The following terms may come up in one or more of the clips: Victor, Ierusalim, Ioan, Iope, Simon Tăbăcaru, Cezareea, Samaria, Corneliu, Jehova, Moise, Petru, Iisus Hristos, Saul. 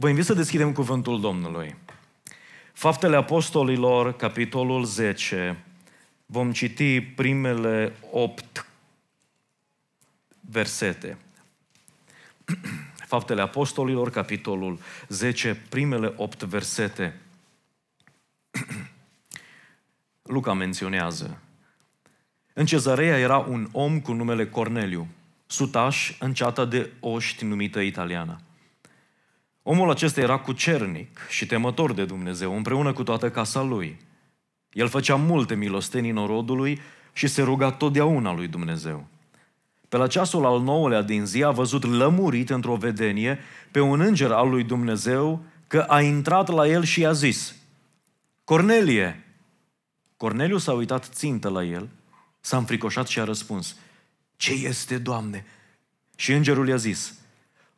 Vă invit să deschidem cuvântul Domnului. Faptele Apostolilor, capitolul 10, vom citi primele 8 versete. Faptele Apostolilor, capitolul 10, primele 8 versete. Luca menționează: în Cezareea era un om cu numele Corneliu, sutaș în ceata de oști numită Italiana. Omul acesta era cucernic și temător de Dumnezeu, împreună cu toată casa lui. El făcea multe milostenii norodului și se ruga totdeauna lui Dumnezeu. Pe la ceasul al 9-lea din zi a văzut lămurit într-o vedenie pe un înger al lui Dumnezeu că a intrat la el și i-a zis: Cornelie! Corneliu s-a uitat țintă la el, s-a înfricoșat și a răspuns: Ce este, Doamne? Și îngerul i-a zis: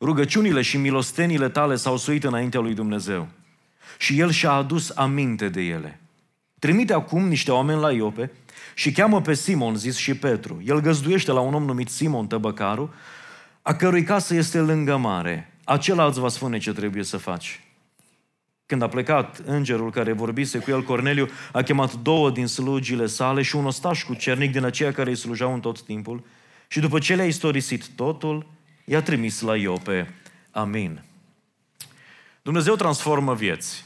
Rugăciunile și milostenile tale s-au suit înaintea lui Dumnezeu și el și-a adus aminte de ele. Trimite acum niște oameni la Iope și cheamă pe Simon, zis și Petru. El găzduiește la un om numit Simon Tăbăcaru, a cărui casă este lângă mare. Acela îți va spune ce trebuie să faci. Când a plecat îngerul care vorbise cu el, Corneliu a chemat 2 din slugile sale și un ostaș cucernic din aceia care îi slujau în tot timpul și după ce le-a istorisit totul, i-a trimis la Iope. Amin. Dumnezeu transformă vieți.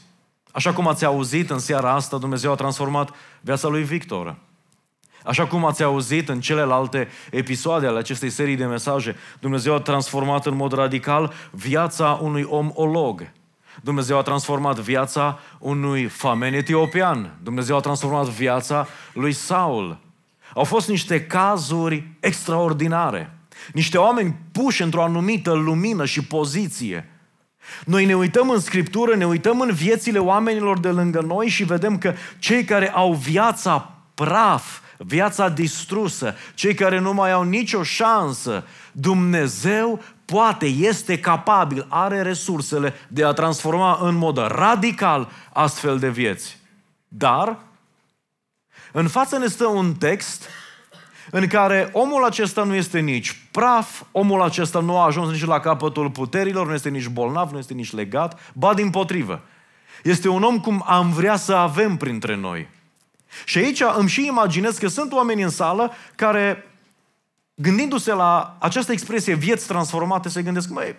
Așa cum ați auzit în seara asta, Dumnezeu a transformat viața lui Victor. Așa cum ați auzit în celelalte episoade ale acestei serii de mesaje, Dumnezeu a transformat în mod radical viața unui om olog. Dumnezeu a transformat viața unui famen etiopian. Dumnezeu a transformat viața lui Saul. Au fost niște cazuri extraordinare. Niște oameni puși într-o anumită lumină și poziție. Noi ne uităm în Scriptură, ne uităm în viețile oamenilor de lângă noi și vedem că cei care au viața praf, viața distrusă, cei care nu mai au nicio șansă, Dumnezeu poate, este capabil, are resursele de a transforma în mod radical astfel de vieți. Dar în față ne stă un text în care omul acesta nu este nici praf, omul acesta nu a ajuns nici la capătul puterilor, nu este nici bolnav, nu este nici legat, ba dimpotrivă. Este un om cum am vrea să avem printre noi. Și aici îmi și imaginez că sunt oameni în sală care, gândindu-se la această expresie vieți transformate, se gândesc: măi,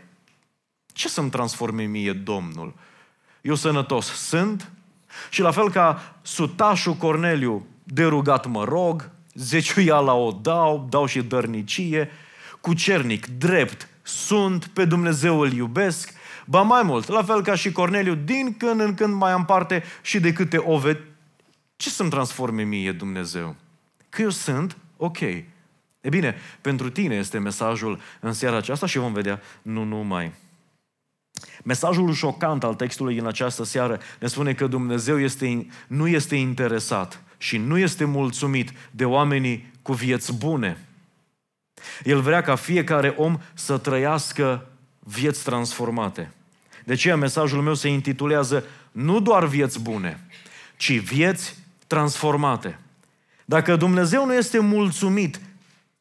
ce să-mi transforme mie Domnul? Eu sănătos sunt și la fel ca sutașul Corneliu, de rugat mă rog, zeciuiala o dau, dau și dărnicie, cucernic, drept sunt, pe Dumnezeu îl iubesc, ba mai mult, la fel ca și Corneliu, din când în când mai am parte și de câte ove. Ce să-mi transforme mie Dumnezeu? Că eu sunt ok. E bine, pentru tine este mesajul în seara aceasta și vom vedea nu numai. Mesajul șocant al textului din această seară ne spune că Dumnezeu nu este interesat și nu este mulțumit de oamenii cu vieți bune. El vrea ca fiecare om să trăiască vieți transformate. De aceea mesajul meu se intitulează nu doar vieți bune, ci vieți transformate. Dacă Dumnezeu nu este mulțumit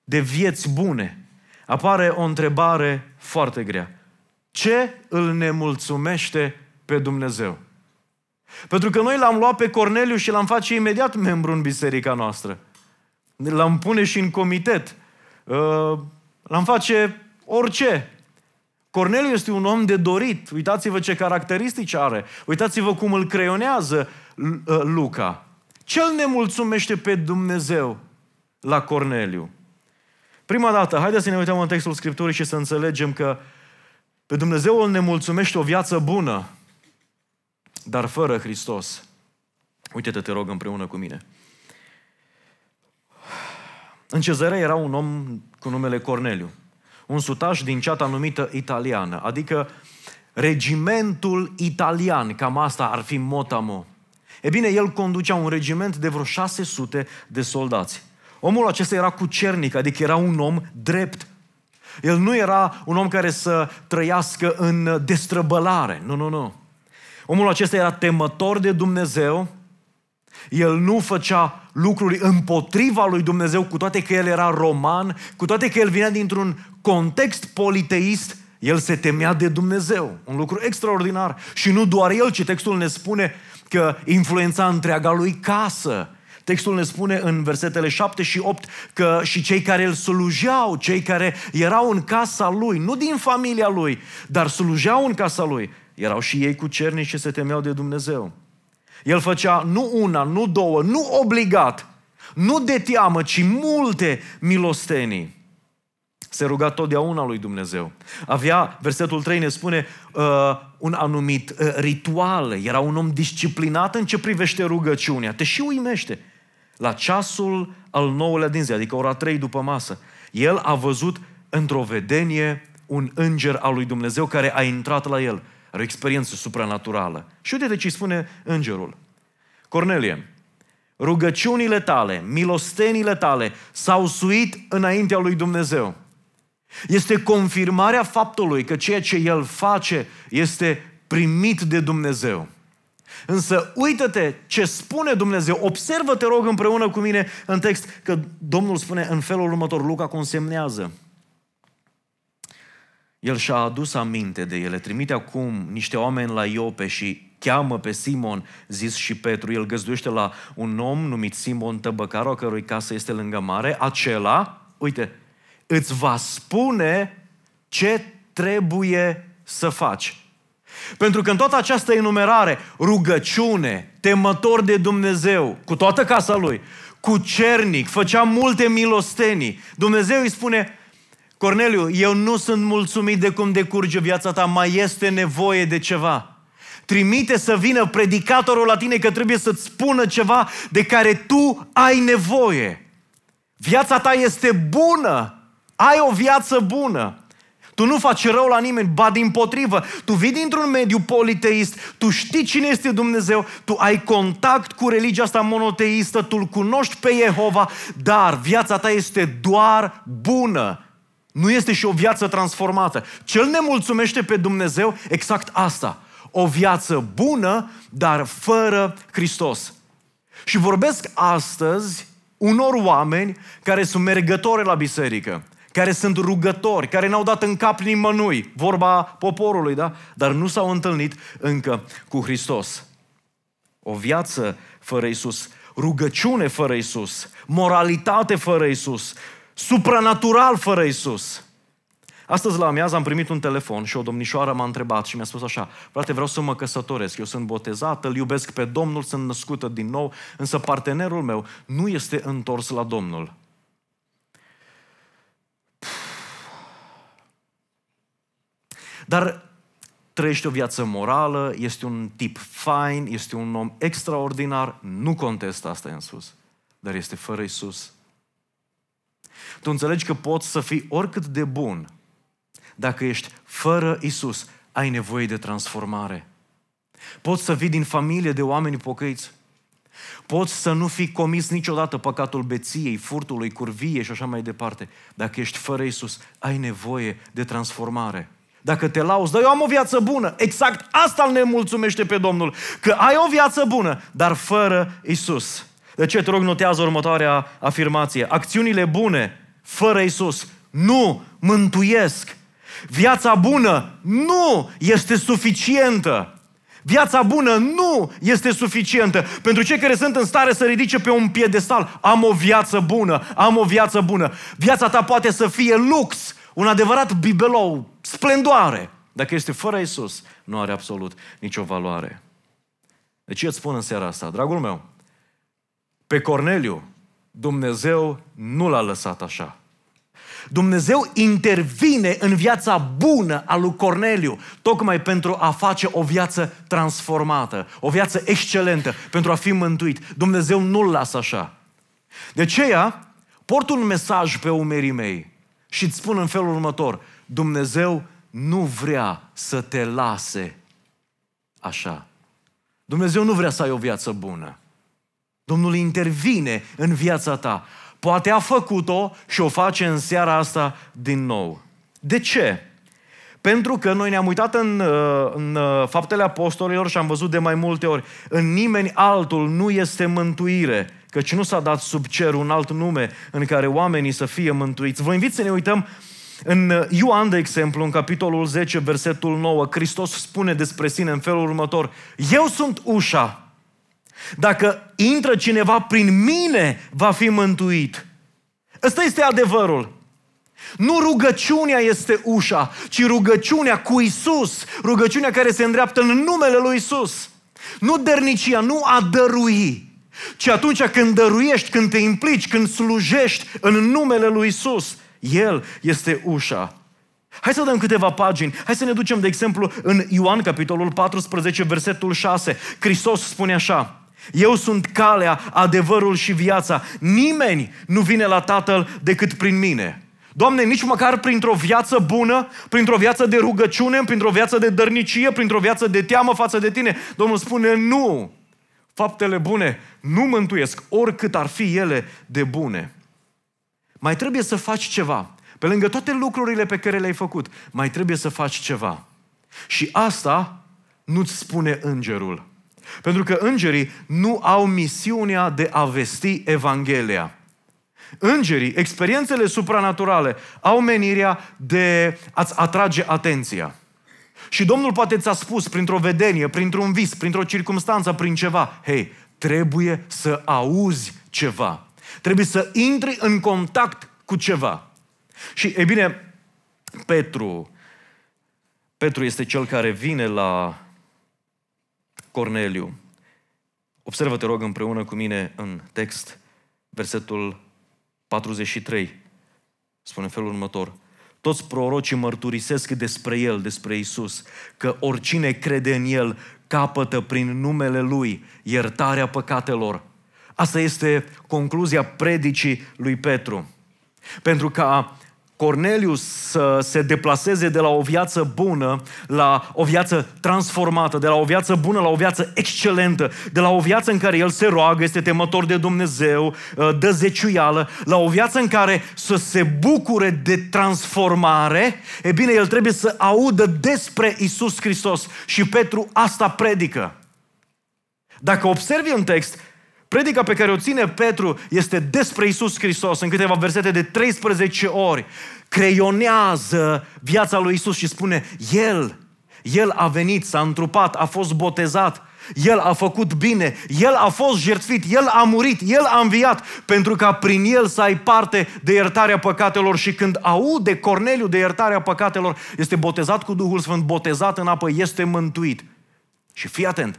de vieți bune, apare o întrebare foarte grea. Ce îl nemulțumește pe Dumnezeu? Pentru că noi l-am luat pe Corneliu și l-am face imediat membru în biserica noastră. L-am pune și în comitet. L-am face orice. Corneliu este un om de dorit. Uitați-vă ce caracteristici are. Uitați-vă cum îl creionează Luca. Ce îl nemulțumește pe Dumnezeu la Corneliu? Prima dată, haideți să ne uităm în textul Scripturii și să înțelegem că pe Dumnezeu îl nemulțumește o viață bună, dar fără Hristos. Uite-te, te rog, împreună cu mine. În Cezareea era un om cu numele Corneliu, un sutaș din ceata numită Italiană, adică regimentul italian, cam asta ar fi motamo. E bine, el conducea un regiment de vreo 600 de soldați. Omul acesta era cucernic, adică era un om drept. El nu era un om care să trăiască în destrăbălare. Nu, nu, nu. Omul acesta era temător de Dumnezeu. El nu făcea lucruri împotriva lui Dumnezeu, cu toate că el era roman, cu toate că el vinea dintr-un context politeist El se temea de Dumnezeu, un lucru extraordinar. Și nu doar el, ci textul ne spune că influența întreaga lui casă. Textul ne spune în versetele 7 și 8 că și cei care îl slujeau, cei care erau în casa lui, nu din familia lui, dar slujeau în casa lui, erau și ei cucernici și se temeau de Dumnezeu. El făcea nu una, nu două, nu obligat, nu de teamă, ci multe milostenii. Se ruga totdeauna lui Dumnezeu. Avea, versetul 3 ne spune, un anumit ritual. Era un om disciplinat în ce privește rugăciunea. Te și uimește. La ceasul al 9-lea din zi, adică ora 3 după masă, el a văzut într-o vedenie un înger al lui Dumnezeu care a intrat la el. Are o experiență supranaturală. Și uite ce îi spune îngerul. Cornelie, rugăciunile tale, milostenile tale s-au suit înaintea lui Dumnezeu. Este confirmarea faptului că ceea ce el face este primit de Dumnezeu. Însă uită-te ce spune Dumnezeu. Observă, te rog, împreună cu mine în text că Domnul spune în felul următor, Luca consemnează. El și-a adus aminte de ele, trimite acum niște oameni la Iope și cheamă pe Simon, zis și Petru. El găzduiește la un om numit Simon Tăbăcaru, a cărui casă este lângă mare. Acela, uite, îți va spune ce trebuie să faci. Pentru că în toată această enumerare, rugăciune, temător de Dumnezeu, cu toată casa lui, cucernic, făcea multe milostenii, Dumnezeu îi spune, Corneliu, eu nu sunt mulțumit de cum decurge viața ta, mai este nevoie de ceva. Trimite să vină predicatorul la tine că trebuie să-ți spună ceva de care tu ai nevoie. Viața ta este bună. Ai o viață bună. Tu nu faci rău la nimeni, ba dimpotrivă. Tu vii dintr-un mediu politeist, tu știi cine este Dumnezeu, tu ai contact cu religia asta monoteistă, tu îl cunoști pe Jehova, dar viața ta este doar bună. Nu este și o viață transformată. Cel ne mulțumește pe Dumnezeu exact asta. O viață bună, dar fără Hristos. Și vorbesc astăzi unor oameni care sunt mergători la biserică, care sunt rugători, care n-au dat în cap nimănui, vorba poporului, da? Dar nu s-au întâlnit încă cu Hristos. O viață fără Iisus, rugăciune fără Iisus, moralitate fără Iisus, supranatural fără Iisus. Astăzi la amiază am primit un telefon și o domnișoară m-a întrebat și mi-a spus așa, frate, vreau să mă căsătoresc, eu sunt botezată, îl iubesc pe Domnul, sunt născută din nou, însă partenerul meu nu este întors la Domnul. Dar trăiește o viață morală, este un tip fain, este un om extraordinar, nu contest asta în sus, dar este fără Iisus. Tu înțelegi că poți să fii oricât de bun, dacă ești fără Iisus, ai nevoie de transformare. Poți să vii din familie de oameni pocăiți. Poți să nu fii comis niciodată păcatul beției, furtului, curviei și așa mai departe. Dacă ești fără Iisus, ai nevoie de transformare. Dacă te lauzi, dar eu am o viață bună. Exact asta îl nemulțumește pe Domnul. Că ai o viață bună, dar fără Iisus. De ce, te rog, notează următoarea afirmație. Acțiunile bune, fără Iisus, nu mântuiesc. Viața bună nu este suficientă. Viața bună nu este suficientă. Pentru cei care sunt în stare să ridice pe un piedestal, am o viață bună, am o viață bună. Viața ta poate să fie lux, un adevărat bibelou, splendoare. Dacă este fără Iisus, nu are absolut nicio valoare. Deci eu îți spun în seara asta, dragul meu, pe Corneliu, Dumnezeu nu l-a lăsat așa. Dumnezeu intervine în viața bună a lui Corneliu, tocmai pentru a face o viață transformată, o viață excelentă, pentru a fi mântuit. Dumnezeu nu-l lasă așa. De aceea, port un mesaj pe umerii mei și îți spun în felul următor, Dumnezeu nu vrea să te lase așa. Dumnezeu nu vrea să ai o viață bună. Domnul intervine în viața ta. Poate a făcut-o și o face în seara asta din nou. De ce? Pentru că noi ne-am uitat în Faptele Apostolilor și am văzut de mai multe ori, în nimeni altul nu este mântuire, căci nu s-a dat sub cer un alt nume în care oamenii să fie mântuiți. Vă invit să ne uităm În Ioan, de exemplu, în capitolul 10, versetul 9, Hristos spune despre sine în felul următor: eu sunt ușa. Dacă intră cineva prin mine, va fi mântuit. Ăsta este adevărul. Nu rugăciunea este ușa, ci rugăciunea cu Iisus, rugăciunea care se îndreaptă în numele lui Iisus. Nu dărnicia, nu a dărui, ci atunci când dăruiești, când te implici, când slujești în numele lui Iisus, El este ușa. Hai să dăm câteva pagini. Hai să ne ducem, de exemplu, în Ioan, capitolul 14, versetul 6. Hristos spune așa: eu sunt calea, adevărul și viața. Nimeni nu vine la Tatăl decât prin mine. Doamne, nici măcar printr-o viață bună, printr-o viață de rugăciune, printr-o viață de dărnicie, printr-o viață de teamă față de tine. Domnul spune nu. Faptele bune nu mântuiesc, oricât ar fi ele de bune. Mai trebuie să faci ceva. Pe lângă toate lucrurile pe care le-ai făcut, mai trebuie să faci ceva. Și asta nu-ți spune îngerul. Pentru că îngerii nu au misiunea de a vesti Evanghelia. Îngerii, experiențele supranaturale, au menirea de a-ți atrage atenția. Și Domnul poate ți-a spus printr-o vedenie, printr-un vis, printr-o circumstanță, prin ceva: hei, trebuie să auzi ceva. Trebuie să intri în contact cu ceva. Și, e bine, Petru este cel care vine la Corneliu. Observă, te rog, împreună cu mine în text, versetul 43. Spune în felul următor: toți prorocii mărturisesc despre El, despre Iisus, că oricine crede în El capătă prin numele Lui iertarea păcatelor. Asta este concluzia predicii lui Petru. Pentru ca Corneliu să se deplaseze de la o viață bună la o viață transformată, de la o viață bună la o viață excelentă, de la o viață în care el se roagă, este temător de Dumnezeu, dă zeciuială, la o viață în care să se bucure de transformare, e bine, el trebuie să audă despre Iisus Hristos. Și Petru asta predică. Dacă observi în text, predica pe care o ține Petru este despre Iisus Hristos în câteva versete de 13 ori. Creionează viața lui Iisus și spune: El a venit, s-a întrupat, a fost botezat, El a făcut bine, El a fost jertfit, El a murit, El a înviat, pentru ca prin El să ai parte de iertarea păcatelor. Și când aude Corneliu de iertarea păcatelor, este botezat cu Duhul Sfânt, botezat în apă, este mântuit. Și fii atent!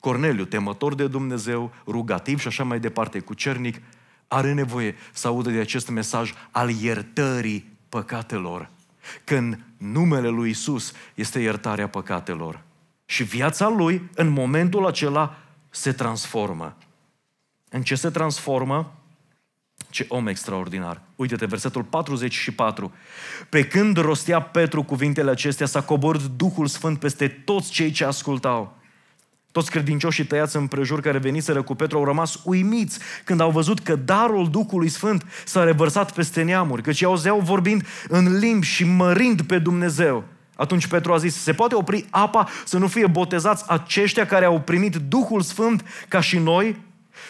Corneliu, temător de Dumnezeu, rugativ și așa mai departe, cucernic, are nevoie să audă de acest mesaj al iertării păcatelor. Când numele lui Iisus este iertarea păcatelor. Și viața lui, în momentul acela, se transformă. În ce se transformă? Ce om extraordinar! Uite-te, versetul 44. Pe când rostea Petru cuvintele acestea, s-a coborât Duhul Sfânt peste toți cei ce ascultau. Toți credincioșii tăiați împrejur care veniseră cu Petru au rămas uimiți când au văzut că darul Duhului Sfânt s-a revărsat peste neamuri, căci auzeau vorbind în limbi și mărind pe Dumnezeu. Atunci Petru a zis: se poate opri apa să nu fie botezați aceștia care au primit Duhul Sfânt ca și noi?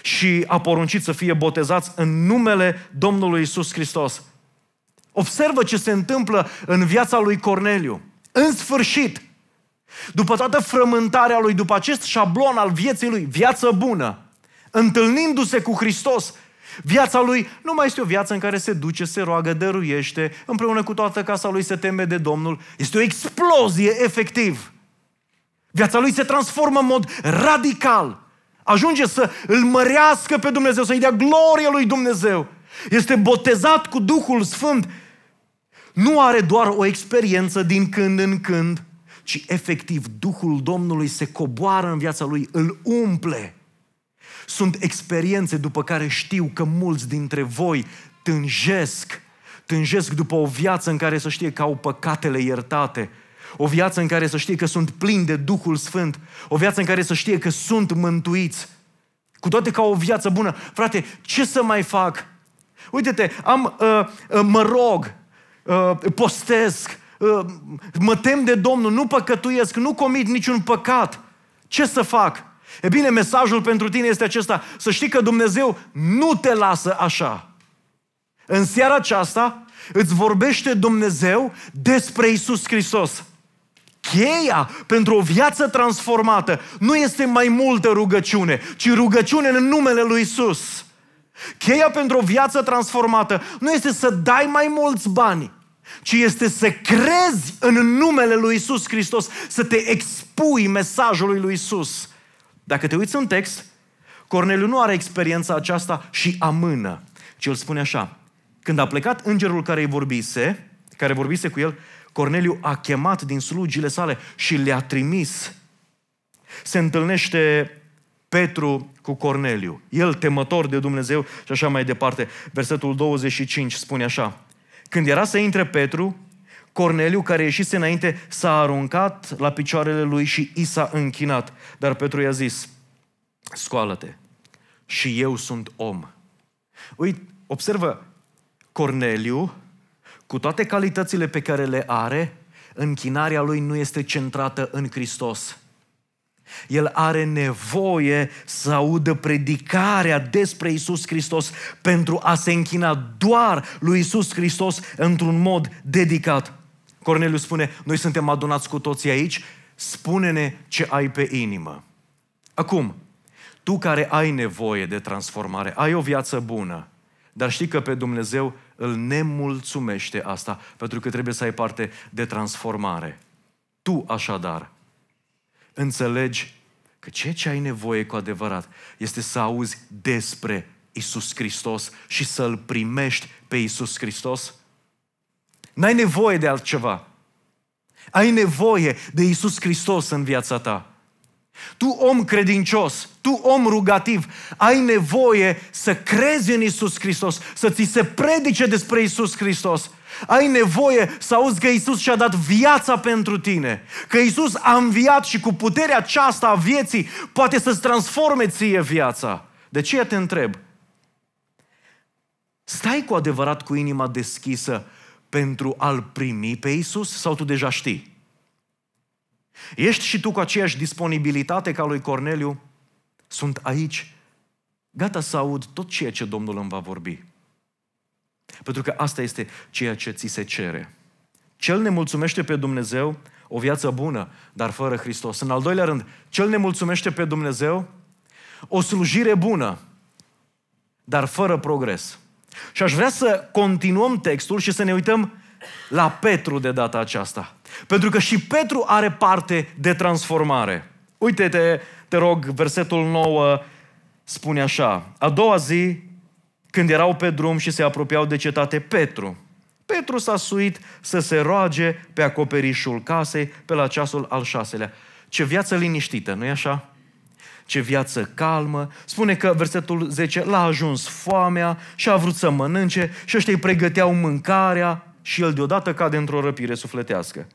Și a poruncit să fie botezați în numele Domnului Iisus Hristos. Observă ce se întâmplă în viața lui Corneliu. În sfârșit, după toată frământarea lui, după acest șablon al vieții lui, viață bună, întâlnindu-se cu Hristos, viața lui nu mai este o viață în care se duce, se roagă, dăruiește, împreună cu toată casa lui se teme de Domnul. Este o explozie, efectiv. Viața lui se transformă în mod radical. Ajunge să îl mărească pe Dumnezeu, să-i dea glorie lui Dumnezeu. Este botezat cu Duhul Sfânt. Nu are doar o experiență din când în când, ci efectiv Duhul Domnului se coboară în viața lui, îl umple. Sunt experiențe după care știu că mulți dintre voi tânjesc după o viață în care să știe că au păcatele iertate, o viață în care să știe că sunt plini de Duhul Sfânt, o viață în care să știe că sunt mântuiți, cu toate că au o viață bună. Frate, ce să mai fac? Uite-te, mă rog, postesc, mă tem de Domnul, nu păcătuiesc, nu comit niciun păcat. Ce să fac? E bine, mesajul pentru tine este acesta: să știi că Dumnezeu nu te lasă așa. În seara aceasta, îți vorbește Dumnezeu despre Iisus Hristos. Cheia pentru o viață transformată nu este mai multă rugăciune, ci rugăciune în numele lui Iisus. Cheia pentru o viață transformată nu este să dai mai mulți bani, ci este să crezi în numele lui Iisus Hristos, să te expui mesajului lui Iisus. Dacă te uiți în text, Corneliu nu are experiența aceasta și amână, ci el spune așa: când a plecat îngerul care vorbise cu el, Corneliu a chemat din slugile sale și le-a trimis. Se întâlnește Petru cu Corneliu, el temător de Dumnezeu și așa mai departe. Versetul 25 spune așa: când era să intre Petru, Corneliu, care ieșise înainte, s-a aruncat la picioarele lui și i s-a închinat. Dar Petru i-a zis: scoală-te, și eu sunt om. Uite, observă, Corneliu, cu toate calitățile pe care le are, închinarea lui nu este centrată în Hristos. El are nevoie să audă predicarea despre Iisus Hristos pentru a se închina doar lui Iisus Hristos într-un mod dedicat. Corneliu spune: noi suntem adunați cu toții aici, spune-ne ce ai pe inimă. Acum, tu care ai nevoie de transformare, ai o viață bună, dar știi că pe Dumnezeu îl nemulțumește asta, pentru că trebuie să ai parte de transformare. Tu, așadar, înțelegi că ceea ce ai nevoie cu adevărat este să auzi despre Iisus Hristos și să-L primești pe Iisus Hristos? N-ai nevoie de altceva. Ai nevoie de Iisus Hristos în viața ta. Tu, om credincios, tu, om rugativ, ai nevoie să crezi în Iisus Hristos, să ți se predice despre Iisus Hristos. Ai nevoie să auzi că Iisus și-a dat viața pentru tine, că Iisus a înviat și cu puterea aceasta a vieții poate să-ți transforme ție viața. De ce te întreb? Stai cu adevărat cu inima deschisă pentru a-L primi pe Iisus sau tu deja știi? Ești și tu cu aceeași disponibilitate ca lui Corneliu? Sunt aici, gata să aud tot ceea ce Domnul îmi va vorbi. Pentru că asta este ceea ce ți se cere. Cel ne mulțumește pe Dumnezeu, o viață bună, dar fără Hristos. În al doilea rând, cel ne mulțumește pe Dumnezeu, o slujire bună, dar fără progres. Și aș vrea să continuăm textul și să ne uităm la Petru de data aceasta. Pentru că și Petru are parte de transformare. Uite-te, te rog, versetul 9 spune așa: a doua zi, când erau pe drum și se apropiau de cetate, Petru s-a suit să se roage pe acoperișul casei pe la ceasul al 6-lea. Ce viață liniștită, nu-i așa? Ce viață calmă. Spune că, versetul 10, l-a ajuns foamea și a vrut să mănânce și ăștia îi pregăteau mâncarea și el deodată cade într-o răpire sufletească.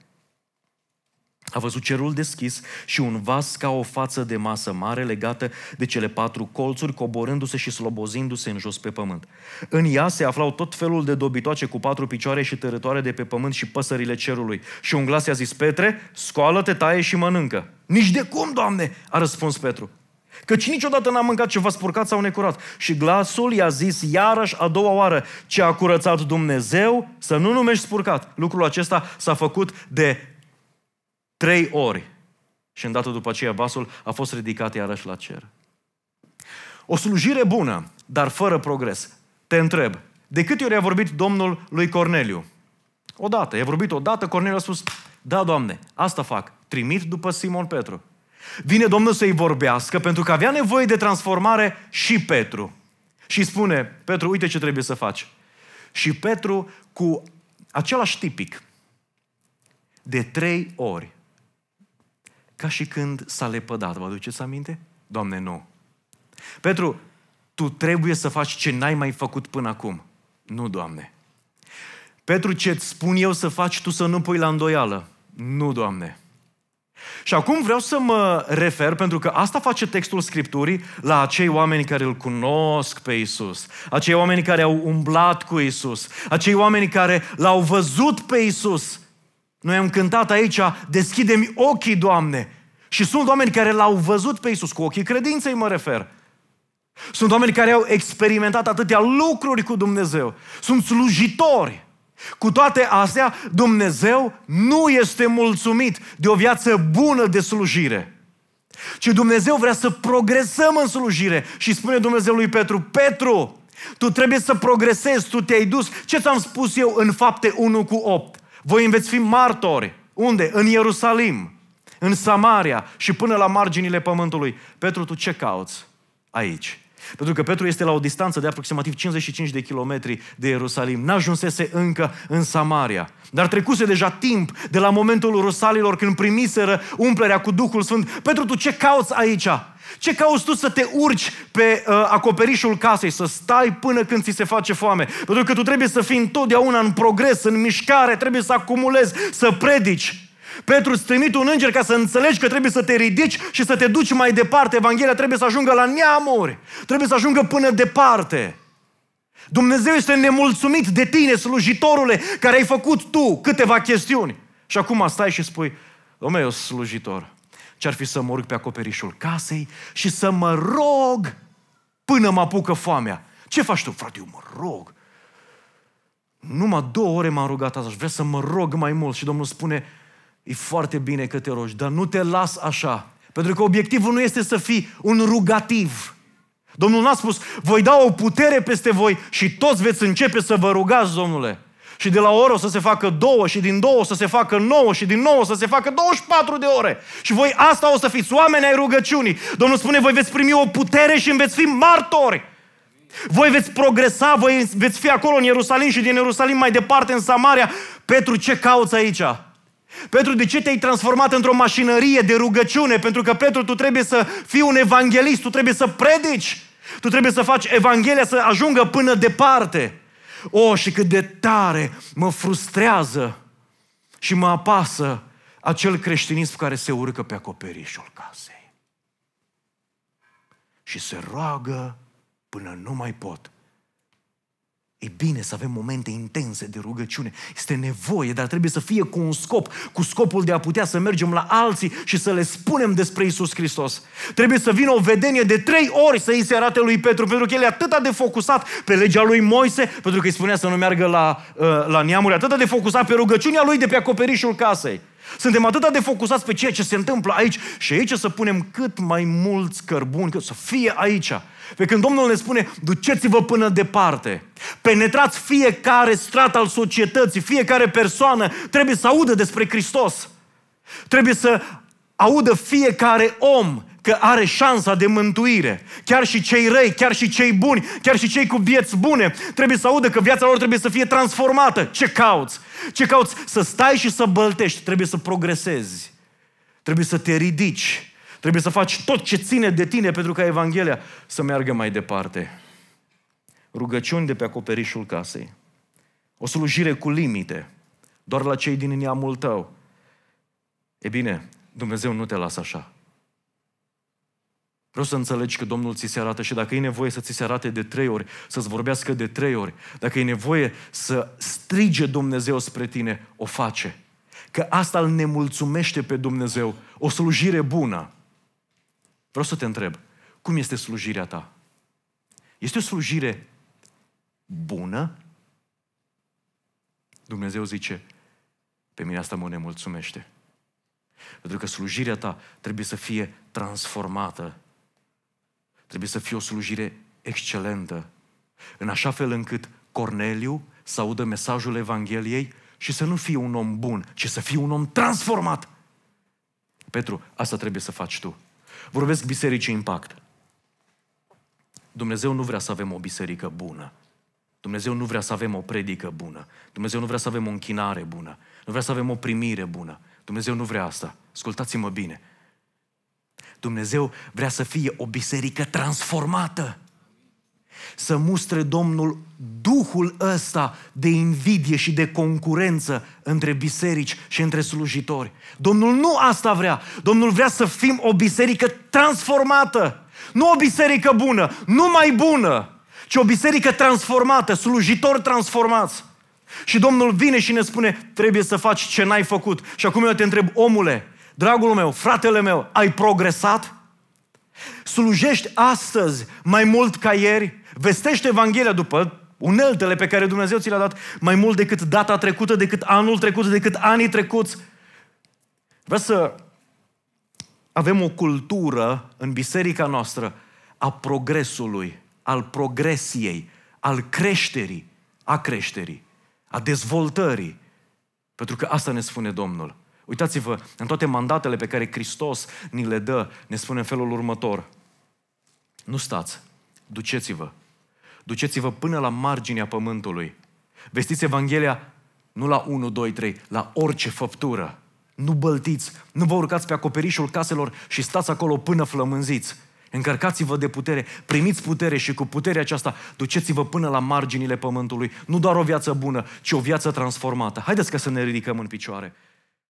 A văzut cerul deschis și un vas ca o față de masă mare legată de cele 4 colțuri, coborându-se și slobozindu-se în jos pe pământ. În ea se aflau tot felul de dobitoace cu 4 picioare și tărătoare de pe pământ și păsările cerului. Și un glas i-a zis: Petre, scoală-te, taie și mănâncă. Nici de cum, Doamne, a răspuns Petru, căci niciodată n-am mâncat ceva spurcat sau necurat. Și glasul i-a zis iarăși a doua oară: ce a curățat Dumnezeu să nu numești spurcat. Lucrul acesta s-a făcut de 3 ori. Și îndată după aceea vasul a fost ridicat iarăși la cer. O slujire bună, dar fără progres. Te întreb, de câte ori a vorbit Domnul lui Corneliu? Odată. I-a vorbit odată, Corneliu a spus: da, Doamne, asta fac, trimit după Simon Petru. Vine Domnul să-i vorbească, pentru că avea nevoie de transformare și Petru. Și spune: Petru, uite ce trebuie să faci. Și Petru, cu același tipic, de 3 ori, ca și când s-a lepădat. Vă aduceți aminte? Doamne, nu. Petru, tu trebuie să faci ce n-ai mai făcut până acum. Nu, Doamne. Petru, ce-ți spun eu să faci, tu să nu pui la îndoială. Nu, Doamne. Și acum vreau să mă refer, pentru că asta face textul Scripturii, la acei oameni care îl cunosc pe Iisus, acei oameni care au umblat cu Iisus, acei oameni care l-au văzut pe Iisus. Noi am cântat aici: deschide-mi ochii, Doamne! Și sunt oameni care l-au văzut pe Iisus, cu ochii credinței mă refer. Sunt oameni care au experimentat atâtea lucruri cu Dumnezeu. Sunt slujitori. Cu toate astea, Dumnezeu nu este mulțumit de o viață bună de slujire, ci Dumnezeu vrea să progresăm în slujire. Și spune Dumnezeu lui Petru: Petru, tu trebuie să progresezi, tu te-ai dus. Ce ți-am spus eu în Fapte 1:8? Voi veți fi martori. Unde? În Ierusalim, în Samaria și până la marginile pământului. Petru, tu ce cauți aici? Pentru că Petru este la o distanță de aproximativ 55 de kilometri de Ierusalim. N-ajunsese încă în Samaria. Dar trecuse deja timp de la momentul rusalilor când primiseră umplerea cu Duhul Sfânt. Petru, tu ce cauți aici? Ce cauți tu să te urci pe acoperișul casei, să stai până când ți se face foame? Pentru că tu trebuie să fii întotdeauna în progres, în mișcare, trebuie să acumulezi, să predici. Petru, îți trimit un înger ca să înțelegi că trebuie să te ridici și să te duci mai departe. Evanghelia trebuie să ajungă la neamuri, trebuie să ajungă până departe. Dumnezeu este nemulțumit de tine, slujitorule, care ai făcut tu câteva chestiuni. Și acum stai și spui: Dom'le, eu slujitor, ce-ar fi să mă urc pe acoperișul casei și să mă rog până mă apucă foamea. Ce faci tu? Frate, eu mă rog. Numai 2 ore m-am rugat azi, vreau să mă rog mai mult. Și Domnul spune: e foarte bine că te rogi, dar nu te las așa. Pentru că obiectivul nu este să fii un rugativ. Domnul n-a spus: voi da o putere peste voi și toți veți începe să vă rugați, domnule. Și de la o oră o să se facă 2, și din 2 o să se facă 9, și din 9 o să se facă 24 de ore. Și voi asta o să fiți, oameni ai rugăciunii. Domnul spune: voi veți primi o putere și îmi veți fi martori. Voi veți progresa, voi veți fi acolo în Ierusalim și din Ierusalim mai departe în Samaria. Petru, ce cauți aici? Petru, de ce te-ai transformat într-o mașinărie de rugăciune? Pentru că, Petru, tu trebuie să fii un evanghelist, tu trebuie să predici, tu trebuie să faci Evanghelia să ajungă până departe. O, și cât de tare mă frustrează și mă apasă acel creștinism care se urcă pe acoperișul casei și se roagă până nu mai pot. E bine să avem momente intense de rugăciune. Este nevoie, dar trebuie să fie cu un scop, cu scopul de a putea să mergem la alții și să le spunem despre Iisus Hristos. Trebuie să vină o vedenie de 3 ori să îi se arate lui Petru, pentru că el e atât de focusat pe legea lui Moise, pentru că îi spunea să nu meargă la neamuri, atât de focusat pe rugăciunea lui de pe acoperișul casei. Suntem atât de focusați pe ceea ce se întâmplă aici și aici să punem cât mai mulți cărbuni, să fie aici. Pe când Domnul ne spune: duceți-vă până departe. Penetrați fiecare strat al societății, fiecare persoană trebuie să audă despre Hristos. Trebuie să audă fiecare om că are șansa de mântuire. Chiar și cei răi, chiar și cei buni, chiar și cei cu vieți bune. Trebuie să audă că viața lor trebuie să fie transformată. Ce cauți? Ce cauți? Să stai și să băltești. Trebuie să progresezi. Trebuie să te ridici. Trebuie să faci tot ce ține de tine pentru ca Evanghelia să meargă mai departe. Rugăciuni de pe acoperișul casei. O slujire cu limite. Doar la cei din neamul tău. E bine, Dumnezeu nu te lasă așa. Vreau să înțelegi că Domnul ți se arată și dacă e nevoie să ți se arate de 3 ori, să-ți vorbească de 3 ori, dacă e nevoie să strige Dumnezeu spre tine, o face. Că asta îl nemulțumește pe Dumnezeu. O slujire bună. Vreau să te întreb, cum este slujirea ta? Este o slujire bună? Dumnezeu zice: pe mine asta mă nemulțumește. Pentru că slujirea ta trebuie să fie transformată. Trebuie să fie o slujire excelentă. În așa fel încât Corneliu să audă mesajul Evangheliei și să nu fie un om bun, ci să fie un om transformat. Petru, asta trebuie să faci tu. Vorbesc Bisericii Impact. Dumnezeu nu vrea să avem o biserică bună. Dumnezeu nu vrea să avem o predică bună. Dumnezeu nu vrea să avem o închinare bună. Nu vrea să avem o primire bună. Dumnezeu nu vrea asta. Ascultați-mă bine. Dumnezeu vrea să fie o biserică transformată. Să mustre Domnul duhul ăsta de invidie și de concurență între biserici și între slujitori. Domnul nu asta vrea. Domnul vrea să fim o biserică transformată. Nu o biserică bună, nu mai bună, ci o biserică transformată, slujitori transformați. Și Domnul vine și ne spune: trebuie să faci ce n-ai făcut. Și acum eu te întreb, omule, dragul meu, fratele meu, ai progresat? Slujești astăzi mai mult ca ieri? Vestești Evanghelia după uneltele pe care Dumnezeu ți le-a dat mai mult decât data trecută, decât anul trecut, decât anii trecuți. Vreau să avem o cultură în biserica noastră a progresului, al progresiei, al creșterii, a creșterii, a dezvoltării. Pentru că asta ne spune Domnul. Uitați-vă, în toate mandatele pe care Hristos ni le dă, ne spune în felul următor. Nu stați, duceți-vă. Duceți-vă până la marginea pământului. Vestiți Evanghelia nu la 1, 2, 3, la orice făptură. Nu băltiți, nu vă urcați pe acoperișul caselor și stați acolo până flămânziți. Încărcați-vă de putere, primiți putere și cu puterea aceasta duceți-vă până la marginile pământului. Nu doar o viață bună, ci o viață transformată. Haideți ca să ne ridicăm în picioare.